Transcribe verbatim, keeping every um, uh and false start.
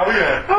あるやん。